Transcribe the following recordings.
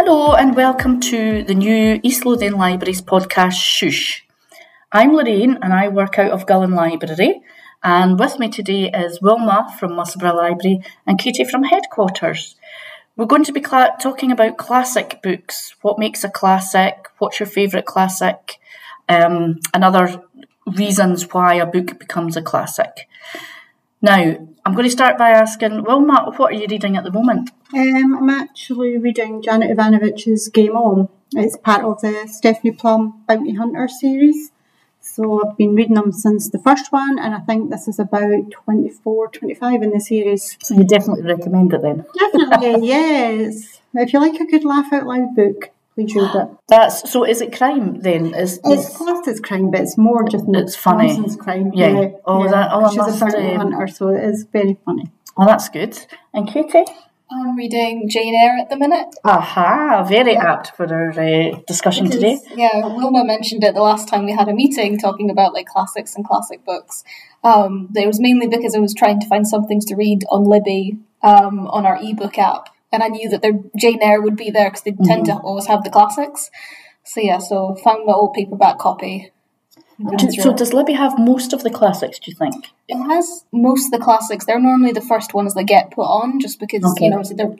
Hello and welcome to the new East Lothian Libraries podcast, Shoosh. I'm Lorraine and I work out of Gullen Library, and with me today is Wilma from Musselburgh Library and Katie from Headquarters. We're going to be talking about classic books, what makes a classic, what's your favourite classic, and other reasons why a book becomes a classic. Now, I'm going to start by asking, Wilma, what are you reading at the moment? I'm actually reading Janet Evanovich's Game On. It's part of the Stephanie Plum Bounty Hunter series. So I've been reading them since the first one, and I think this is about 24, 25 in the series. So you definitely recommend it then? Definitely, yes. If you like a good laugh out loud book, please read it. So is it crime then? It's classed as crime, but it's more just it's funny. Crime. Yeah. She's a bounty hunter, so it is very funny. Well, that's good. And Katie? I'm reading Jane Eyre at the minute. Aha, very apt for our discussion today. Yeah, Wilma mentioned it the last time we had a meeting talking about classics and classic books. It was mainly because I was trying to find some things to read on Libby on our ebook app, and I knew that Jane Eyre would be there because they tend to always have the classics. So yeah, so found my old paperback copy. So does Libby have most of the classics, do you think? It has most of the classics. They're normally the first ones that get put on, just because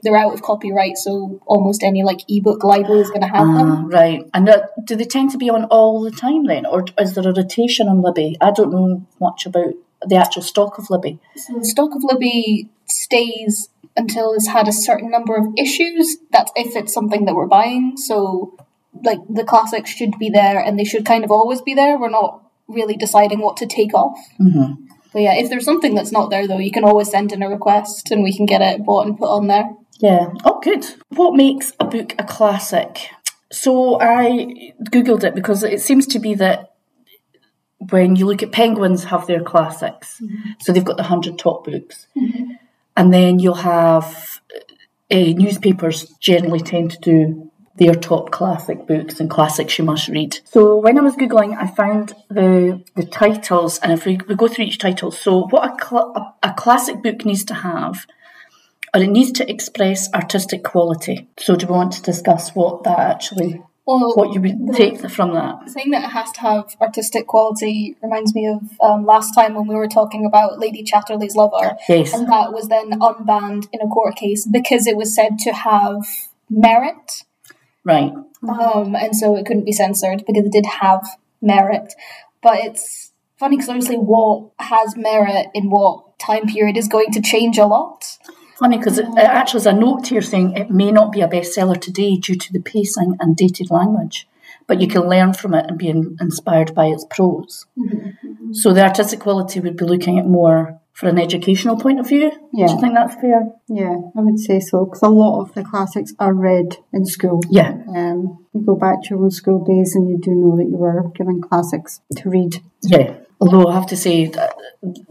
they're out of copyright, so almost any ebook library is going to have them. Right. And do they tend to be on all the time then, or is there a rotation on Libby? I don't know much about the actual stock of Libby. So the stock of Libby stays until it's had a certain number of issues. That's if it's something that we're buying, so the classics should be there and they should kind of always be there. We're not really deciding what to take off. Mm-hmm. But yeah, if there's something that's not there though, you can always send in a request and we can get it bought and put on there. Yeah. Oh, good. What makes a book a classic? So I Googled it because it seems to be that when you look at Penguins have their classics. Mm-hmm. So they've got the 100 top books. Mm-hmm. And then you'll have newspapers generally tend to do their top classic books and classics you must read. So when I was Googling, I found the titles, and if we go through each title, so what a classic book needs to have, or it needs to express artistic quality. So do we want to discuss what that actually, what you would take from that? Saying that it has to have artistic quality reminds me of last time when we were talking about Lady Chatterley's Lover. Yes. And that was then unbanned in a court case because it was said to have merit. Right. And so it couldn't be censored because it did have merit. But it's funny because obviously what has merit in what time period is going to change a lot. Funny because it actually is a note here saying it may not be a bestseller today due to the pacing and dated language, but you can learn from it and be inspired by its prose. Mm-hmm. So the artistic quality would be looking at more for an educational point of view. Yeah. Do you think that's fair? Yeah, I would say so, because a lot of the classics are read in school. Yeah. You go back to your old school days and you do know that you were given classics to read. Yeah, although I have to say,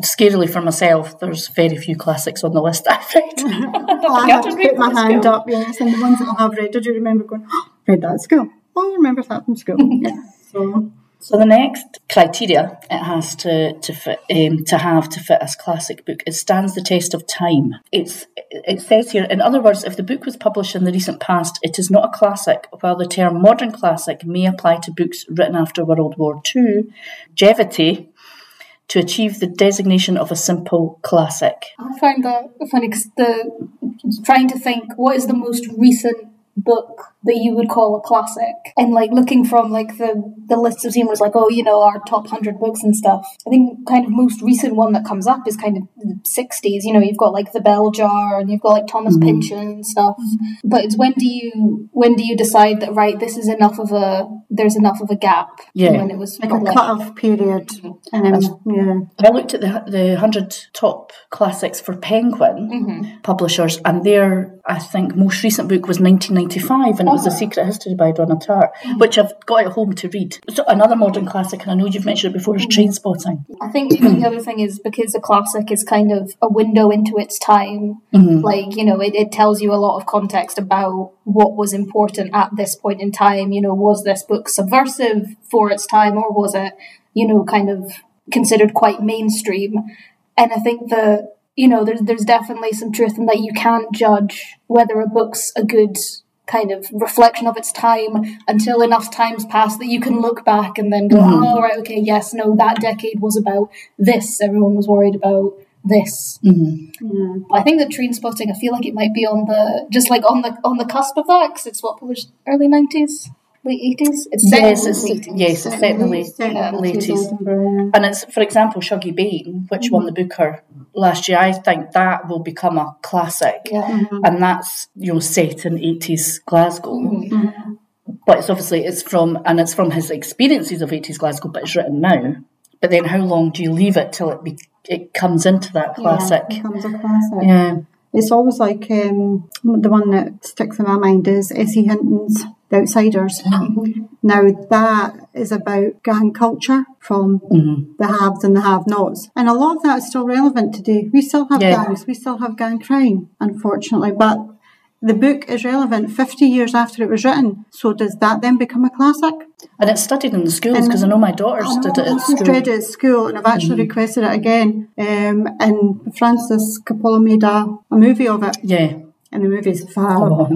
scarily for myself, there's very few classics on the list I've read. I have to put my hand up, yes, and the ones that I have read, I do remember going, read that at school. Oh, I remember that from school. Yeah. So the next criteria it has to fit as classic book is stands the test of time. It says here, in other words, if the book was published in the recent past, it is not a classic. While the term modern classic may apply to books written after World War II, longevity to achieve the designation of a simple classic. I find that funny because trying to think what is the most recent book that you would call a classic, and looking from the list of seamers our top 100 books and stuff. I think kind of most recent one that comes up is kind of the 60s. You've got The Bell Jar and you've got Thomas Pynchon and stuff. But it's when do you decide that this is there's enough of a gap? Yeah, when it was a cut off period. I looked at the 100 top classics for Penguin publishers, and their I think most recent book was 1990. And it was The Secret History by Donna Tartt, which I've got at home to read. So another modern classic, and I know you've mentioned it before, is Trainspotting. I think the other thing is because a classic is kind of a window into its time, it tells you a lot of context about what was important at this point in time. Was this book subversive for its time, or was it, kind of considered quite mainstream? And I think there's definitely some truth in that you can't judge whether a book's a good kind of reflection of its time until enough time's passed that you can look back and then go, oh, right, okay, yes, no, that decade was about this. Everyone was worried about this. But I think that Trainspotting, I feel like it might be on the, just like on the cusp of that, because it's what, published early 90s? Late 80s? It's set in the late 80s. And it's, for example, Shuggy Bain, which won the Booker last year. I think that will become a classic. And that's, you know, set in 80s Glasgow. But it's obviously, it's from his experiences of 80s Glasgow, but it's written now. But then how long do you leave it till it comes into that classic? Yeah, it becomes a classic. Yeah. It's always like, the one that sticks in my mind is S.E. Hinton's The Outsiders. Now, that is about gang culture from the haves and the have-nots. And a lot of that is still relevant today. We still have gangs, we still have gang crime, unfortunately. But the book is relevant 50 years after it was written. So does that then become a classic? And it's studied in the schools, because I know my daughters did it at school. I read it at school, and I've actually requested it again. And Francis Coppola made a movie of it. Yeah. And the movie's fab.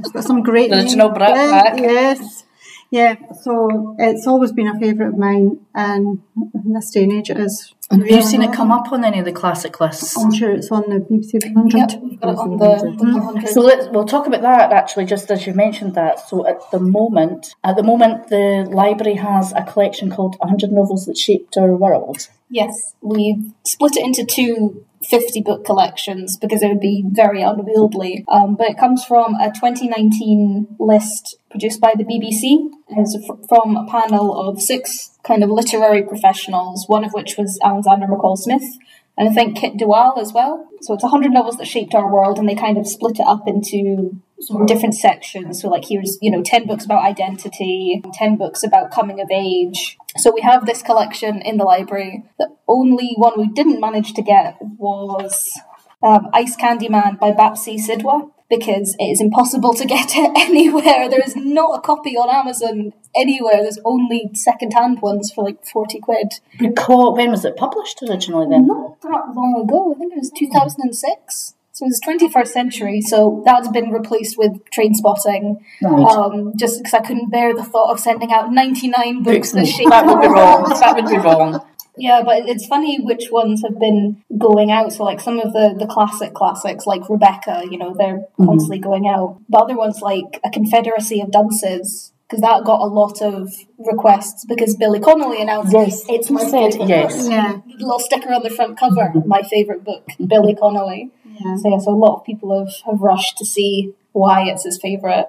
It's got some great... original Brat Pack. Yes. Yeah, so it's always been a favourite of mine, and in this day and age it is. Have you seen it come up on any of the classic lists? I'm sure it's on the BBC 100. Yep, we've got it on the 100. So we'll talk about that, actually, just as you mentioned that. So at the moment, the library has a collection called 100 Novels That Shaped Our World. Yes, we've split it into two 50-book collections because it would be very unwieldy. But it comes from a 2019 list produced by the BBC. It's from a panel of six kind of literary professionals, one of which was Alexander McCall-Smith, and I think Kit Dewall as well. So it's 100 novels that shaped our world, and they kind of split it up into sort of different sections. So like here's, 10 books about identity, 10 books about coming of age. So we have this collection in the library. The only one we didn't manage to get was Ice Candy Man by Bapsi Sidwa, because it is impossible to get it anywhere. There is not a copy on Amazon anywhere. There's only second-hand ones for like 40 quid. Because when was it published originally then? Not that long ago. I think it was 2006. So it's 21st century, so that's been replaced with Trainspotting, right. Just because I couldn't bear the thought of sending out 99 books that shaped our world. That would be wrong. Yeah, but it's funny which ones have been going out. So, like, some of the classics, like Rebecca, they're constantly going out. But other ones, like A Confederacy of Dunces, because that got a lot of requests because Billy Connolly announced it's my favourite book. Yeah. Little sticker on the front cover, my favourite book, Billy Connolly. Yeah. So, a lot of people have rushed to see why it's his favourite.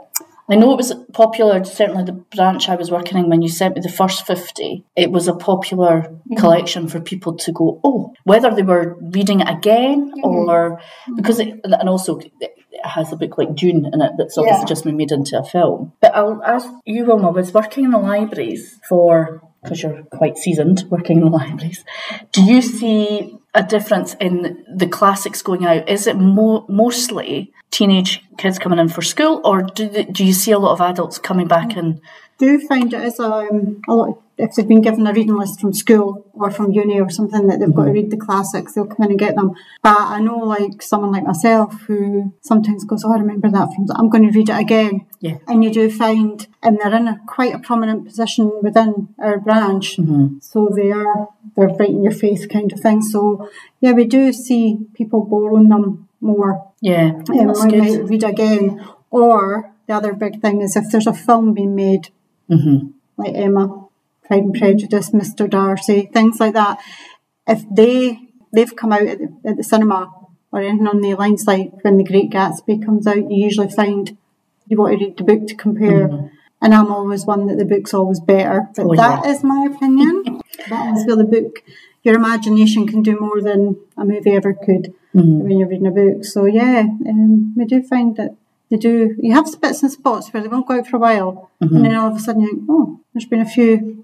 I know it was popular, certainly the branch I was working in when you sent me the first 50, it was a popular collection for people to go, whether they were reading it again or... because it has a book like Dune in it that's obviously just been made into a film. But I'll ask you, Wilma, was working in the libraries because you're quite seasoned working in the libraries, do you see a difference in the classics going out? Is it mostly teenage kids coming in for school, or do you see a lot of adults coming back in? Do you find it is a lot, if they've been given a reading list from school or from uni or something that they've got to read the classics, they'll come in and get them. But I know, like, someone like myself who sometimes goes, I remember that from, I'm going to read it again. Yeah. And you do find, and they're in quite a prominent position within our branch. So they're right in your face kind of thing. So, yeah, we do see people borrowing them more. Yeah. We might read again. Or the other big thing is if there's a film being made, like Emma, Pride and Prejudice, Mr. Darcy, things like that. If they've come out at the cinema or anything on the lines, like when The Great Gatsby comes out, you usually find you want to read the book to compare. And I'm always one that the book's always better. But that is my opinion. That is where the book, your imagination can do more than a movie ever could when you're reading a book. So yeah, we do find that they do. You have bits and spots where they won't go out for a while, and then all of a sudden you think, there's been a few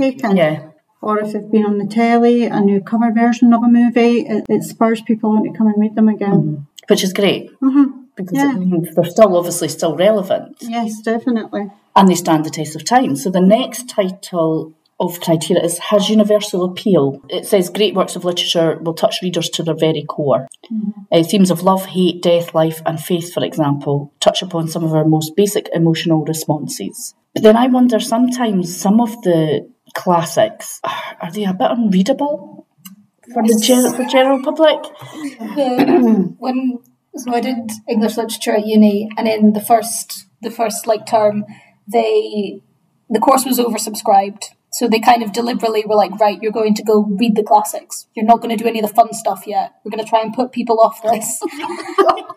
taken. Yeah. Or if they've been on the telly, a new cover version of a movie, it spurs people on to come and read them again. Which is great, because it means they're still obviously relevant. Yes, definitely. And they stand the test of time. So the next title of criteria is, has universal appeal. It says great works of literature will touch readers to their very core. Mm-hmm. Themes of love, hate, death, life and faith, for example, touch upon some of our most basic emotional responses. But then I wonder sometimes some of the classics, are they a bit unreadable for the general public? Yeah. So I did English literature at uni, and in the first like term, the course was oversubscribed. So they kind of deliberately were like, right, you're going to go read the classics. You're not going to do any of the fun stuff yet. We're going to try and put people off this.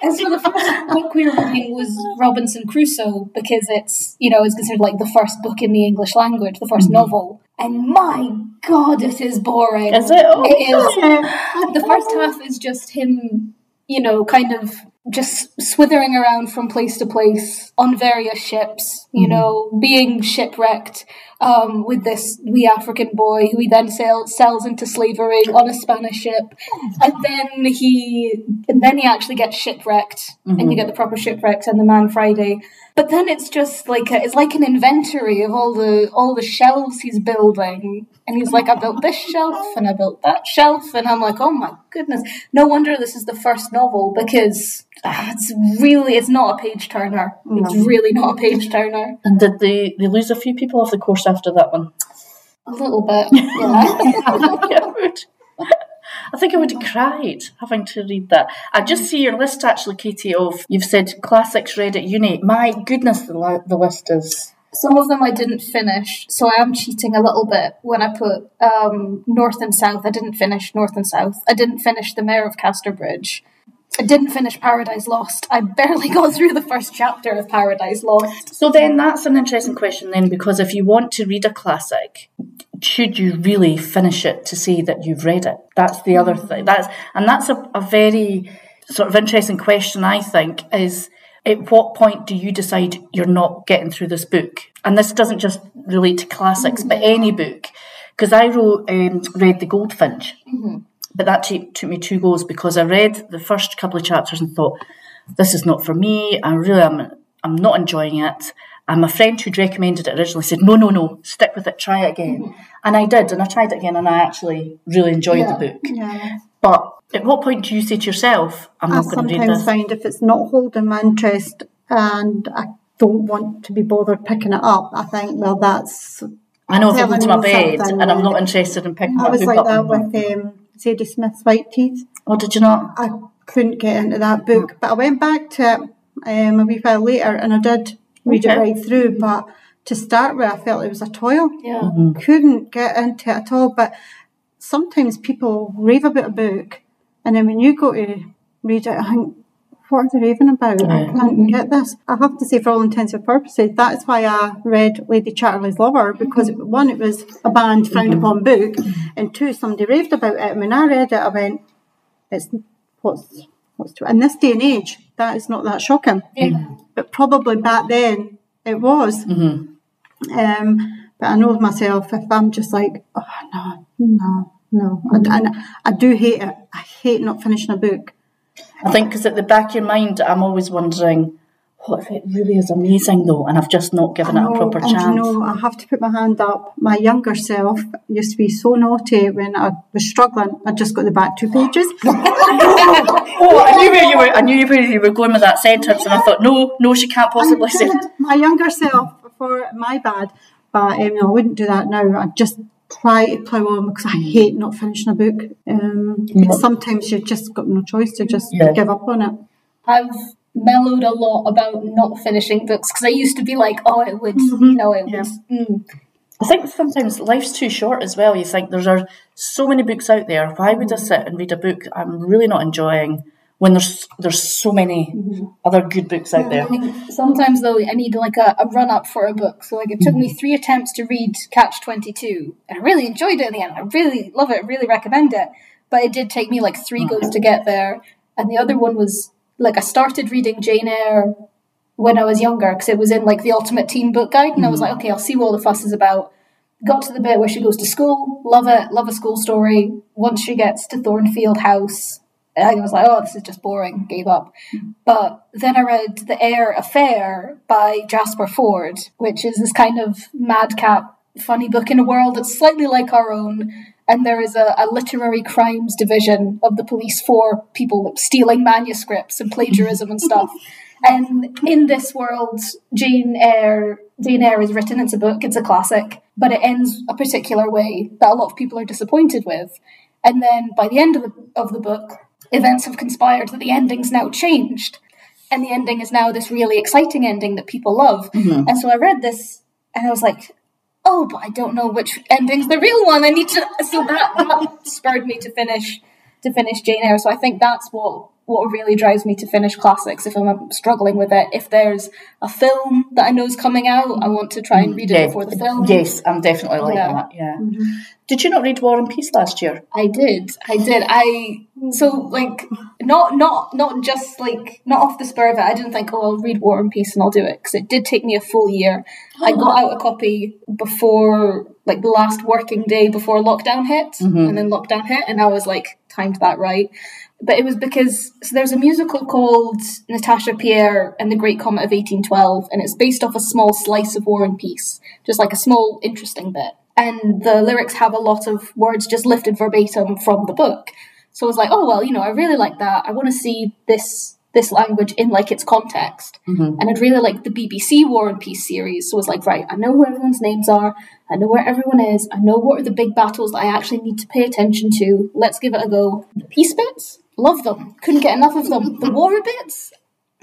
And so the first book we were reading was Robinson Crusoe, because it's, you know, it's considered like the first book in the English language, the first novel. And my God, it is boring. Is it? Oh, it is. The first half is just him, you know, kind of just swithering around from place to place on various ships, you know, being shipwrecked with this wee African boy who he then sells into slavery on a Spanish ship. And then he actually gets shipwrecked, and you get the proper shipwrecks and the Man Friday. But then it's just like it's like an inventory of all the shelves he's building. And he's like, I built this shelf and I built that shelf. And I'm like, oh my goodness. No wonder this is the first novel, because it's not a page turner. No. It's really not a page turner. And did they lose a few people off the course after that one? A little bit, yeah. I think I would have cried having to read that. I just see your list actually, Katie, of, you've said classics read at uni. My goodness, the list is... Some of them I didn't finish, so I am cheating a little bit when I put North and South. I didn't finish North and South. I didn't finish The Mayor of Casterbridge. I didn't finish Paradise Lost. I barely got through the first chapter of Paradise Lost. So then that's an interesting question then, because if you want to read a classic, should you really finish it to say that you've read it? That's the other thing. That's a very sort of interesting question, I think, is... At what point do you decide you're not getting through this book? And this doesn't just relate to classics, but any book. Because I read The Goldfinch, but that took me two goes, because I read the first couple of chapters and thought, this is not for me. I'm not enjoying it. And my friend who'd recommended it originally said, no, stick with it, try it again. And I did, and I tried it again, and I actually really enjoyed the book. Yeah. But at what point do you say to yourself, I'm not going to read this? I sometimes find if it's not holding my interest and I don't want to be bothered picking it up, I think, well, that's... I know, if I go to my bed and I'm not interested in picking my book up. I was like that with Zadie Smith's Whiteteeth. Oh, did you not? I couldn't get into that book, but I went back to it a wee while later and I did read it right through, but to start with, I felt it was a toil. Yeah. Couldn't get into it at all, but sometimes people rave about a book, and then when you go to read it, I think, what are they raving about? I can't get this. I have to say, for all intents and purposes, that's why I read Lady Chatterley's Lover, because one, it was a banned, frowned upon book, and two, somebody raved about it. And when I read it, I went, "It's what's to it?" In this day and age, that is not that shocking, but probably back then it was. But I know myself, if I'm just like, oh no, and I do hate it. I hate not finishing a book. I think because at the back of your mind, I'm always wondering, what if it really is amazing though, and I've just not given it a proper chance? You know, I have to put my hand up. My younger self used to be so naughty when I was struggling. I just got the back two pages. I knew where you were going with that sentence, and I thought, no, she can't possibly say it. My younger self, for my bad, but I wouldn't do that now. I just try to plough on, because I hate not finishing a book. Sometimes you've just got no choice to just give up on it. I've mellowed a lot about not finishing books, because I used to be like, it would. I think sometimes life's too short as well. You think there are so many books out there. Why would I sit and read a book I'm really not enjoying when there's so many other good books out there? I mean, sometimes though I need like a run up for a book. So like it took me 3 attempts to read Catch-22, and I really enjoyed it in the end. I really love it, really recommend it. But it did take me like 3 goes to get there. And the other one was like I started reading Jane Eyre when I was younger, because it was in like the Ultimate Teen Book Guide, and I was like, okay, I'll see what all the fuss is about. Got to the bit where she goes to school, love it, love a school story. Once she gets to Thornfield House, I was like, oh, this is just boring, gave up. But then I read The Eyre Affair by Jasper Ford, which is this kind of madcap funny book in a world that's slightly like our own, and there is a literary crimes division of the police for people stealing manuscripts and plagiarism and stuff. And in this world, Jane Eyre is written, it's a book, it's a classic, but it ends a particular way that a lot of people are disappointed with. And then by the end of the book, events have conspired that the ending's now changed. And the ending is now this really exciting ending that people love. Mm-hmm. And so I read this and I was like, oh, but I don't know which ending's the real one. I need to... So that spurred me to finish Jane Eyre. So I think that's what really drives me to finish classics if I'm struggling with it. If there's a film that I know is coming out, I want to try and read it before the film. Yes, I'm definitely like that, yeah. Mm-hmm. Did you not read War and Peace last year? I did. Not off the spur of it. I didn't think, I'll read War and Peace and I'll do it, because it did take me a full year. Oh. I got out a copy before, the last working day before lockdown hit, mm-hmm. and then lockdown hit, and I was like, timed that right. But it was because there's a musical called Natasha Pierre and the Great Comet of 1812, and it's based off a small slice of War and Peace, just like a small interesting bit. And the lyrics have a lot of words just lifted verbatim from the book. So I was like, I really like that. I want to see this language in its context. Mm-hmm. And I'd really like the BBC War and Peace series. So I was like, right, I know where everyone's names are. I know where everyone is. I know what are the big battles that I actually need to pay attention to. Let's give it a go. The peace bits, love them. Couldn't get enough of them. The war bits,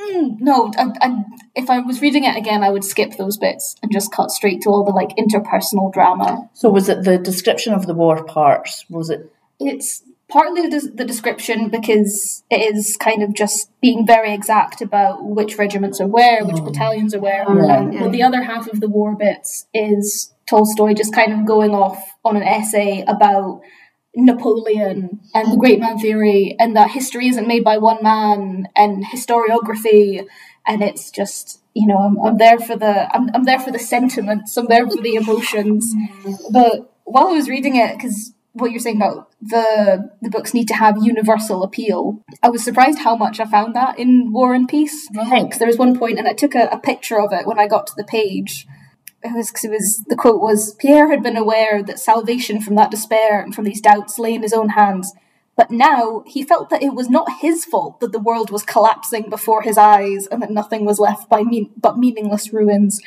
if I was reading it again, I would skip those bits and just cut straight to all the interpersonal drama. So was it the description of the war parts? Was it? It's partly the description, because it is kind of just being very exact about which regiments are where, which battalions are where. Well, the other half of the war bits is Tolstoy just kind of going off on an essay about Napoleon and the great man theory, and that history isn't made by one man, and historiography, and it's just I'm there for the sentiments, I'm there for the emotions. But while I was reading it, because what you're saying about the books need to have universal appeal, I was surprised how much I found that in War and Peace. Right. There was one point, and I took a picture of it when I got to the page. The quote was, "Pierre had been aware that salvation from that despair and from these doubts lay in his own hands, but now he felt that it was not his fault that the world was collapsing before his eyes and that nothing was left but meaningless ruins."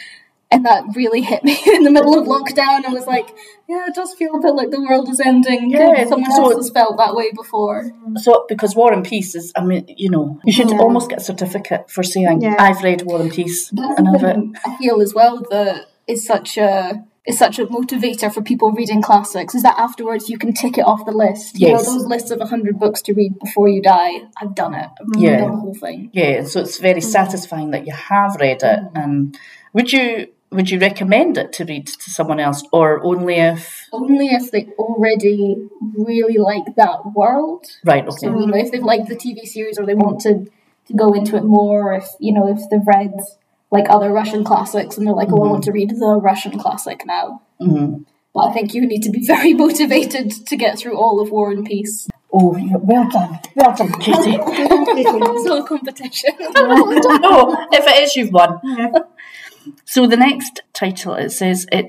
And that really hit me in the middle of lockdown. I was like, yeah, it does feel a bit like the world is ending. Yeah, someone else has felt that way before. So, because War and Peace is, you should almost get a certificate for saying, I've read War and Peace. That's and of it. I feel as well that is such a motivator for people reading classics, is that afterwards you can tick it off the list. Yes. Those lists of 100 books to read before you die, I've done it. I've done the whole thing. Yeah, so it's very satisfying that you have read it. And would you recommend it to read to someone else, or only if... Only if they already really like that world. Right, okay. So, if they've liked the TV series, or they want to go into it more, if they've read... other Russian classics, and they're like, I want to read the Russian classic now. Mm-hmm. But I think you need to be very motivated to get through all of War and Peace. Oh, well done, Katie. It's not a competition. No, if it is, you've won. Yeah. So the next title, it says, a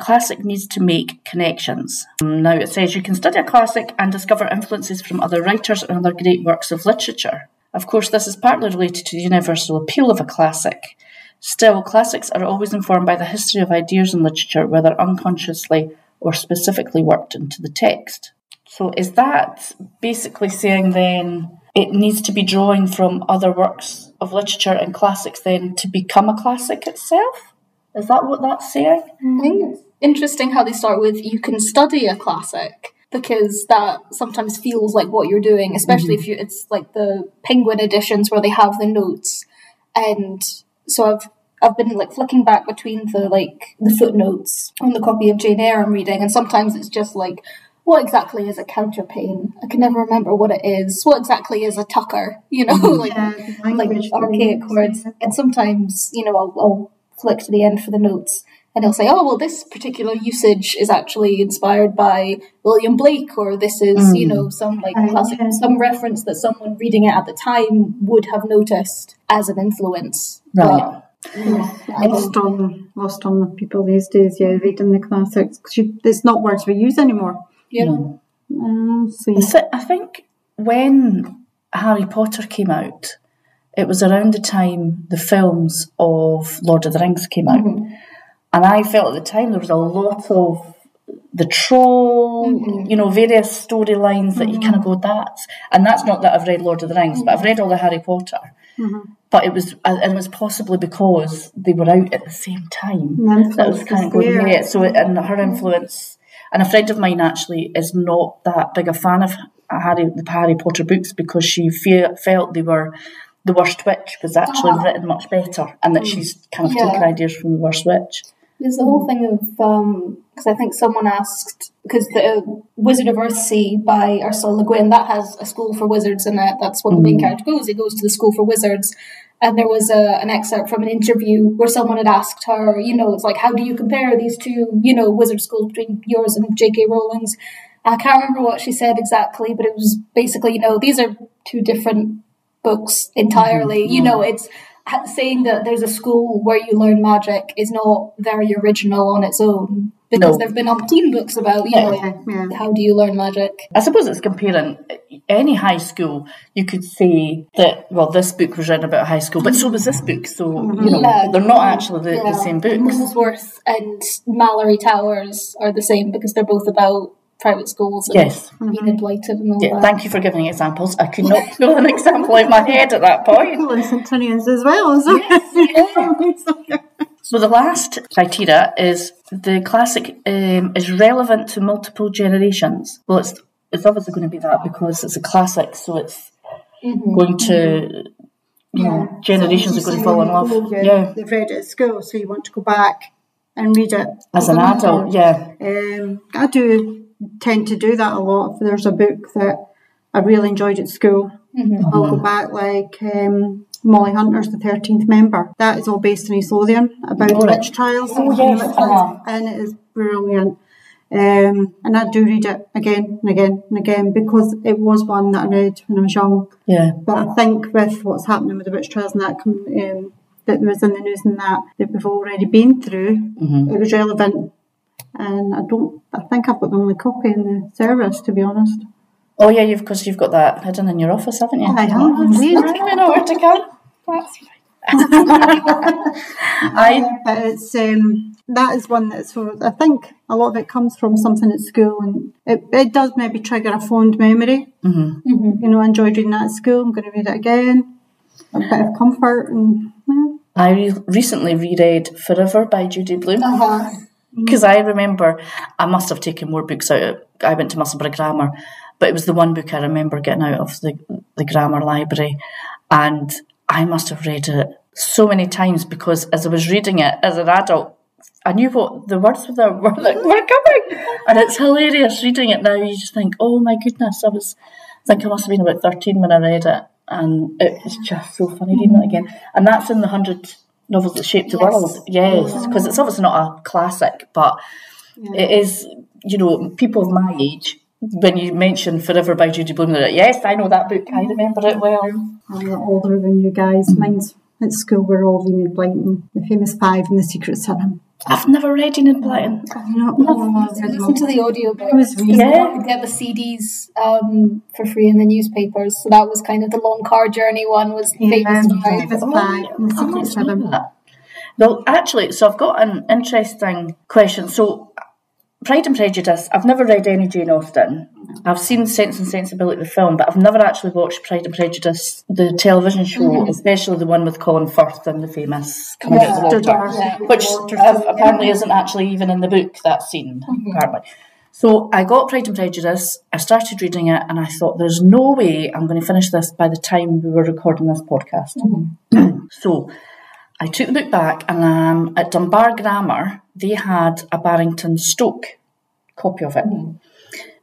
classic needs to make connections. Now it says, you can study a classic and discover influences from other writers and other great works of literature. Of course, this is partly related to the universal appeal of a classic. Still, classics are always informed by the history of ideas in literature, whether unconsciously or specifically worked into the text. So is that basically saying then it needs to be drawing from other works of literature and classics then to become a classic itself? Is that what that's saying? I think it's interesting how they start with, you can study a classic, because that sometimes feels like what you're doing, especially if it's like the Penguin editions where they have the notes. And so I've been flicking back between the footnotes on the copy of Jane Eyre I'm reading, and sometimes it's just what exactly is a counterpane? I can never remember what it is. What exactly is a tucker? Archaic words. And sometimes, I'll flick to the end for the notes, and he'll say, this particular usage is actually inspired by William Blake, or this is, some classic, some reference that someone reading it at the time would have noticed as an influence. Right. But, Lost on the people these days, yeah, reading the classics. It's not words we use anymore. Yeah. No. I think when Harry Potter came out, it was around the time the films of Lord of the Rings came out. Mm-hmm. And I felt at the time there was a lot of the troll, mm-hmm. you know, various storylines that mm-hmm. you kind of go, that's... And that's not that I've read Lord of the Rings, mm-hmm. but I've read all the Harry Potter. Mm-hmm. But it was possibly because they were out at the same time. Mm-hmm. That was kind of going, yeah. So, and her influence... And a friend of mine actually is not that big a fan of the Harry Potter books because she felt they were... The Worst Witch was actually written much better, and that she's kind of taken ideas from The Worst Witch. There's the whole thing of, because I think someone asked, because the Wizard of Earthsea by Ursula Le Guin, that has a school for wizards in it, that's what the main character goes, it goes to the school for wizards, and there was an excerpt from an interview where someone had asked her, you know, it's like, how do you compare these two, you know, wizard schools between yours and J.K. Rowling's? I can't remember what she said exactly, but it was basically, you know, these are two different books entirely. You know, it's saying that there's a school where you learn magic is not very original on its own, because there have been umpteen books about, you know, how do you learn magic. I suppose it's comparing any high school. You could say that, well, this book was written about high school, but so was this book, so you know, they're not actually the same books. Mimsworth and Mallory Towers are the same because they're both about private schools and being blighted and all that. Thank you for giving examples. I could not pull an example out of my head at that point. Well, and Centurions as well. So. Yes, yeah. So the last criteria is the classic is relevant to multiple generations. Well, it's obviously going to be that because it's a classic, so it's going to, you know, generations are going to fall in love. They've read it at school, so you want to go back and read it. As an adult, I do tend to do that a lot. If there's a book that I really enjoyed at school, I'll go back, like Molly Hunter's The 13th Member. That is all based in East Lothian, about witch trials. And it is brilliant. And I do read it again and again and again because it was one that I read when I was young. Yeah. But I think with what's happening with the witch trials and that was in the news and that we've already been through, it was relevant. And I think I've got the only copy in the service, to be honest. Oh yeah, because you've got that hidden in your office, haven't you? I have. You know where to go. That's right. But it's that is one that's sort of, I think a lot of it comes from something at school, and it does maybe trigger a fond memory. You know, I enjoyed reading that at school. I'm going to read it again. A bit of comfort, and I recently reread Forever by Judy Blume. Because I remember, I must have taken more books out. I went to Musselburgh Grammar, but it was the one book I remember getting out of the Grammar Library. And I must have read it so many times because as I was reading it as an adult, I knew what the words were that were coming. And it's hilarious reading it now. You just think, oh my goodness, I think I must have been about 13 when I read it. And it's just so funny reading it again. And that's in the 100... novels that shaped the world, because it's obviously not a classic, but it is, you know, people of my age, when you mention Forever by Judy Blume, they're like, yes, I know that book, I remember it well. I'm not older than you guys. Mine's at school, we're all reading Blyton, The Famous Five and The Secret Seven. I've never read Enid Blyton. Listen to the audiobook. You could get the CDs for free in the newspapers. So that was kind of the long car journey one was the Famous Five and The Secret Seven. Well, actually, so I've got an interesting question. So Pride and Prejudice, I've never read any Jane Austen. I've seen Sense and Sensibility, the film, but I've never actually watched Pride and Prejudice, the television show, especially the one with Colin Firth and the famous coming out of the water, which apparently isn't actually even in the book, that scene, apparently. So I got Pride and Prejudice, I started reading it, and I thought, there's no way I'm going to finish this by the time we were recording this podcast. So I took the book back, and at Dunbar Grammar, they had a Barrington Stoke copy of it.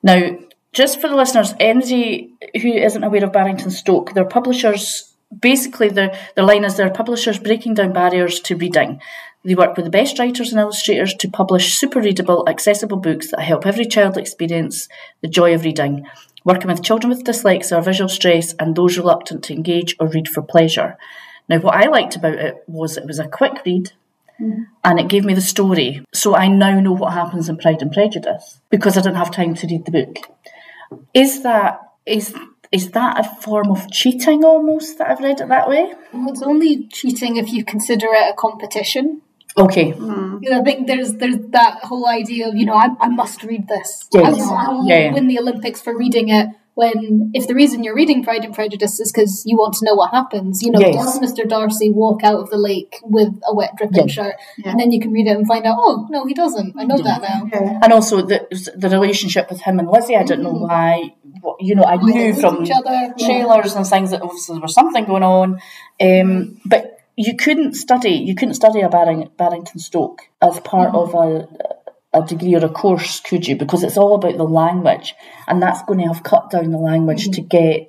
Now, just for the listeners, anybody who isn't aware of Barrington Stoke, their publishers, basically their line is their publishers breaking down barriers to reading. They work with the best writers and illustrators to publish super readable, accessible books that help every child experience the joy of reading, working with children with dyslexia or visual stress and those reluctant to engage or read for pleasure. Now, what I liked about it was a quick read. Mm-hmm. And it gave me the story. So I now know what happens in Pride and Prejudice because I didn't have time to read the book. Is that a form of cheating almost that I've read it that way? Well, it's only cheating if you consider it a competition. Okay. Mm. I think there's that whole idea of, I must read this. Yes. I will win the Olympics for reading it. If the reason you're reading Pride and Prejudice is because you want to know what happens, does Mr. Darcy walk out of the lake with a wet dripping shirt? Yeah. And then you can read it and find out, oh, no, he doesn't. I know that now. Yeah. And also the relationship with him and Lizzie, I don't know why. I knew from trailers and things that obviously there was something going on. But you couldn't study a Barrington Stoke as part of a degree or a course, could you? Because it's all about the language, and that's going to have cut down the language to get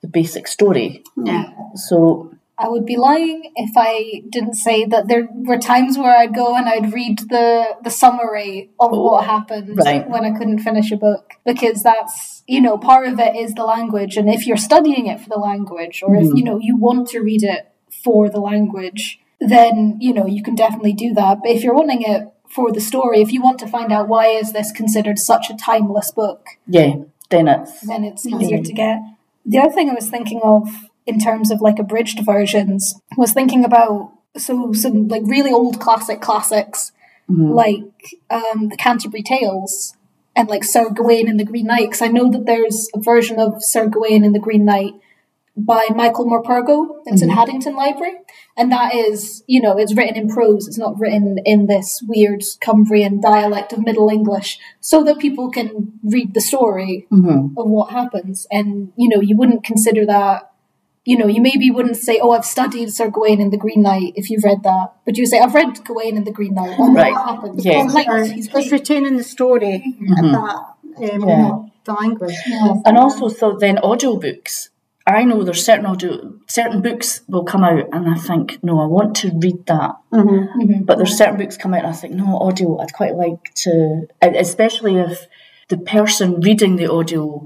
the basic story. Yeah. So I would be lying if I didn't say that there were times where I'd go and I'd read the summary of what happened when I couldn't finish a book, because that's, part of it is the language. And if you're studying it for the language, or if, you want to read it for the language, then, you can definitely do that. But if you're wanting it for the story, if you want to find out why is this considered such a timeless book, then it's easier to get. The other thing I was thinking of in terms of abridged versions was thinking about some really old classics the Canterbury Tales and Sir Gawain and the Green Knight, because I know that there's a version of Sir Gawain and the Green Knight by Michael Morpurgo. It's in Haddington Library, and that is, it's written in prose. It's not written in this weird Cumbrian dialect of Middle English, so that people can read the story of what happens. And you wouldn't consider that. You maybe wouldn't say, "Oh, I've studied Sir Gawain and the Green Knight." If you've read that, but you say, "I've read Gawain and the Green Knight." What happens? Yeah. He's retaining the story the language, and also then audiobooks. I know there's certain books will come out and I think, no, I want to read that. Mm-hmm. Mm-hmm. But there's certain books come out and I think, no, audio, I'd quite like to, especially if the person reading the audio,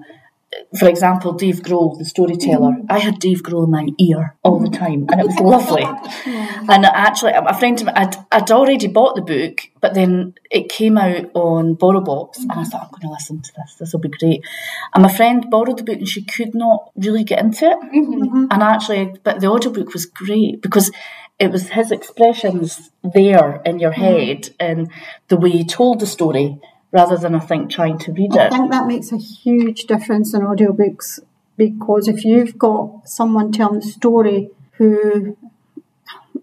for example, Dave Grohl, the storyteller. Mm-hmm. I had Dave Grohl in my ear all the time and it was lovely. Mm-hmm. And actually, a friend of mine, I'd already bought the book, but then it came out on BorrowBox and I thought, I'm going to listen to this. This will be great. And my friend borrowed the book and she could not really get into it. Mm-hmm. And actually, but the audiobook was great because it was his expressions there in your head and the way he told the story, rather than, I think, trying to read it. I think that makes a huge difference in audiobooks, because if you've got someone telling the story who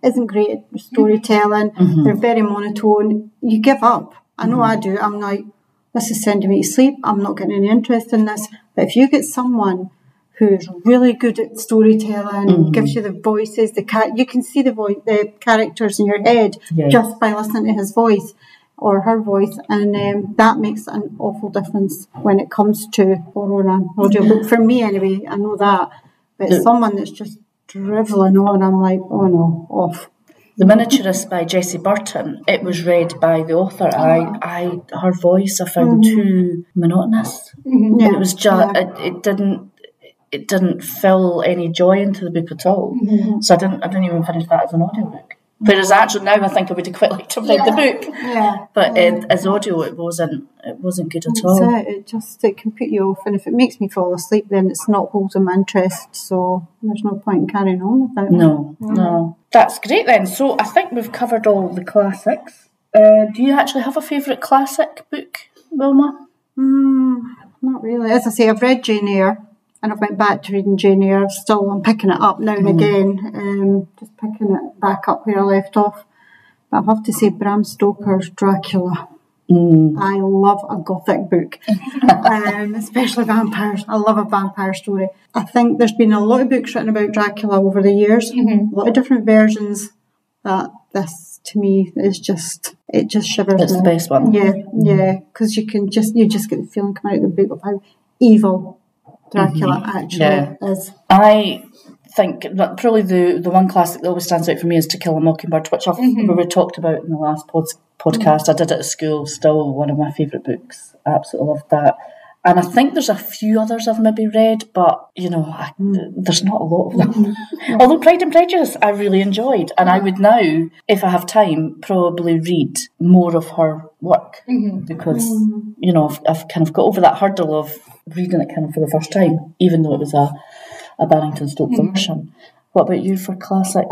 isn't great at storytelling, they're very monotone, you give up. I know I do. I'm like, this is sending me to sleep. I'm not getting any interest in this. But if you get someone who's really good at storytelling, gives you the voices, you can see the characters in your head just by listening to his voice. Or her voice, and that makes an awful difference when it comes to borrowing an audiobook. For me, anyway, I know that. But someone that's just drivelling on, I'm like, oh no, off. The Miniaturist by Jessie Burton. It was read by the author. Her voice I found too monotonous. Yeah. It was just it didn't fill any joy into the book at all. Mm-hmm. So I didn't even finish that as an audiobook. Whereas actually now I think I would have quite liked to read the book. Yeah. But as audio, it wasn't good at all. It can put you off, and if it makes me fall asleep, then it's not holding my interest, so there's no point in carrying on with that. No. That's great then. So I think we've covered all the classics. Do you actually have a favourite classic book, Wilma? Not really. As I say, I've read Jane Eyre. And I've went back to reading Jane Eyre. Still, I'm picking it up now and again. Just picking it back up where I left off. But I have to say, Bram Stoker's Dracula. I love a gothic book, especially vampires. I love a vampire story. I think there's been a lot of books written about Dracula over the years. A lot of different versions. That this, to me, is just, it just shivers. It's the best one. Yeah. Because you just get the feeling coming out of the book of how evil Dracula actually is. I think that probably the one classic that always stands out for me is To Kill a Mockingbird, which I've we talked about in the last podcast. I did it at school. Still one of my favourite books. Absolutely loved that. And I think there's a few others I've maybe read, but, you know, there's not a lot of them. Although Pride and Prejudice I really enjoyed, and I would now, if I have time, probably read more of her work, because, you know, I've kind of got over that hurdle of reading it kind of for the first time, even though it was a Barrington Stoke version. What about you for classic?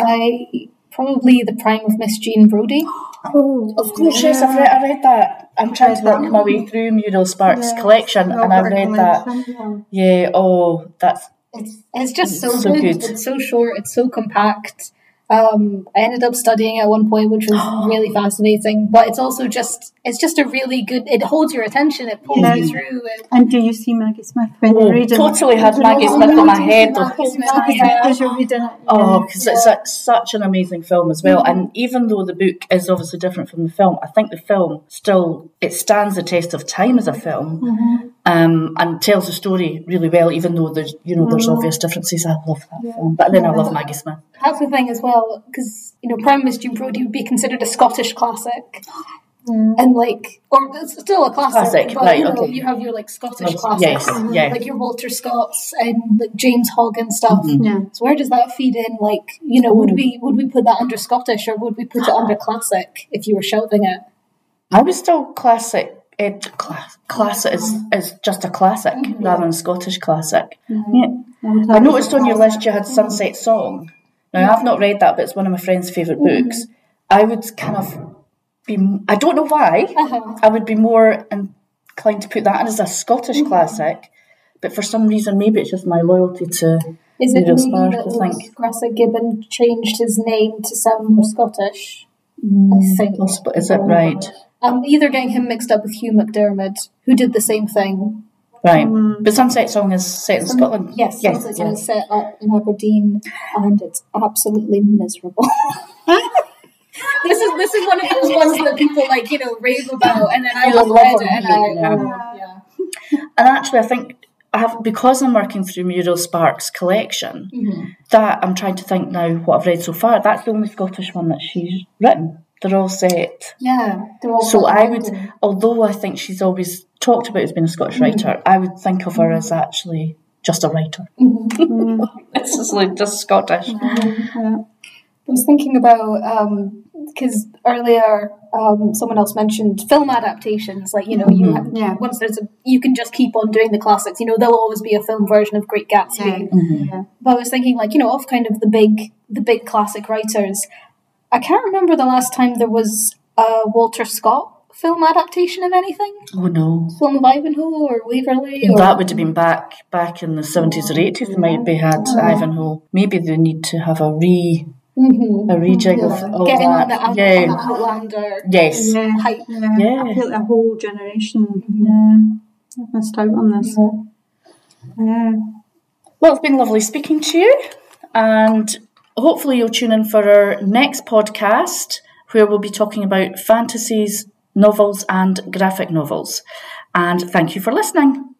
Probably The Prime of Miss Jean Brodie. Oh, of course, yes, I read that. I'm trying to work my way through Muriel Sparks' collection, and I read that. Yeah, oh, that's... It's just so good. It's so short, it's so compact. I ended up studying it at one point, which was really fascinating, but it's also just, it's just a really good, it holds your attention, it pulls you through. And do you see Maggie Smith when you read it? Totally had Maggie Smith in my head. As you're reading it. Oh, because it's such an amazing film as well, and even though the book is obviously different from the film, I think the film still, it stands the test of time as a film, and tells the story really well, even though there's, you know, there's obvious differences. I love that film, but then I love Maggie Smith. That's the thing as well, because, you know, Prime Miss Jean Brodie would be considered a Scottish classic, and like, or it's still a classic, but right, you know, you have your like Scottish classics, like your Walter Scotts and like James Hogg and stuff. So where does that feed in? Like, you know, would we put that under Scottish, or would we put it under classic if you were shelving it? I was still classic. Classic is just a classic rather than Scottish classic. I noticed on your list you had Sunset Song. Now, I've not read that, but it's one of my friend's favourite books. I would kind of be, I don't know why, I would be more inclined to put that in as a Scottish classic, but for some reason, maybe it's just my loyalty to... Is it maybe that Gracia Gibbon changed his name to sound more Scottish? I think. Is it right? I'm either getting him mixed up with Hugh McDermid, who did the same thing. Right, but Sunset Song is set in Scotland. Yes, Sunset Song is set in Aberdeen, and it's absolutely miserable. This is one of those ones that people, like, you know, rave about, and then I just read it, and And actually, I think I have, because I'm working through Muriel Sparks' collection, that I'm trying to think now what I've read so far. That's the only Scottish one that she's written. They're all set. Yeah, they're all set. So I would, although I think she's always talked about as being a Scottish writer, I would think of her as actually just a writer. It's just like just Scottish. I was thinking about, because earlier someone else mentioned film adaptations. Like, you know, you have, once there's a, you can just keep on doing the classics. You know, there'll always be a film version of Great Gatsby. But I was thinking, like, you know, of kind of the big classic writers. I can't remember the last time there was a Walter Scott film adaptation of anything. Oh, no. Film of Ivanhoe or Waverley. Or... That would have been back in the 70s or 80s. They might be had Ivanhoe. Maybe they need to have a rejig of all getting that. On the Outlander. Yes. Hype. I feel like a whole generation I've missed out on this. Well, it's been lovely speaking to you, and hopefully you'll tune in for our next podcast, where we'll be talking about fantasies, novels and graphic novels. And thank you for listening.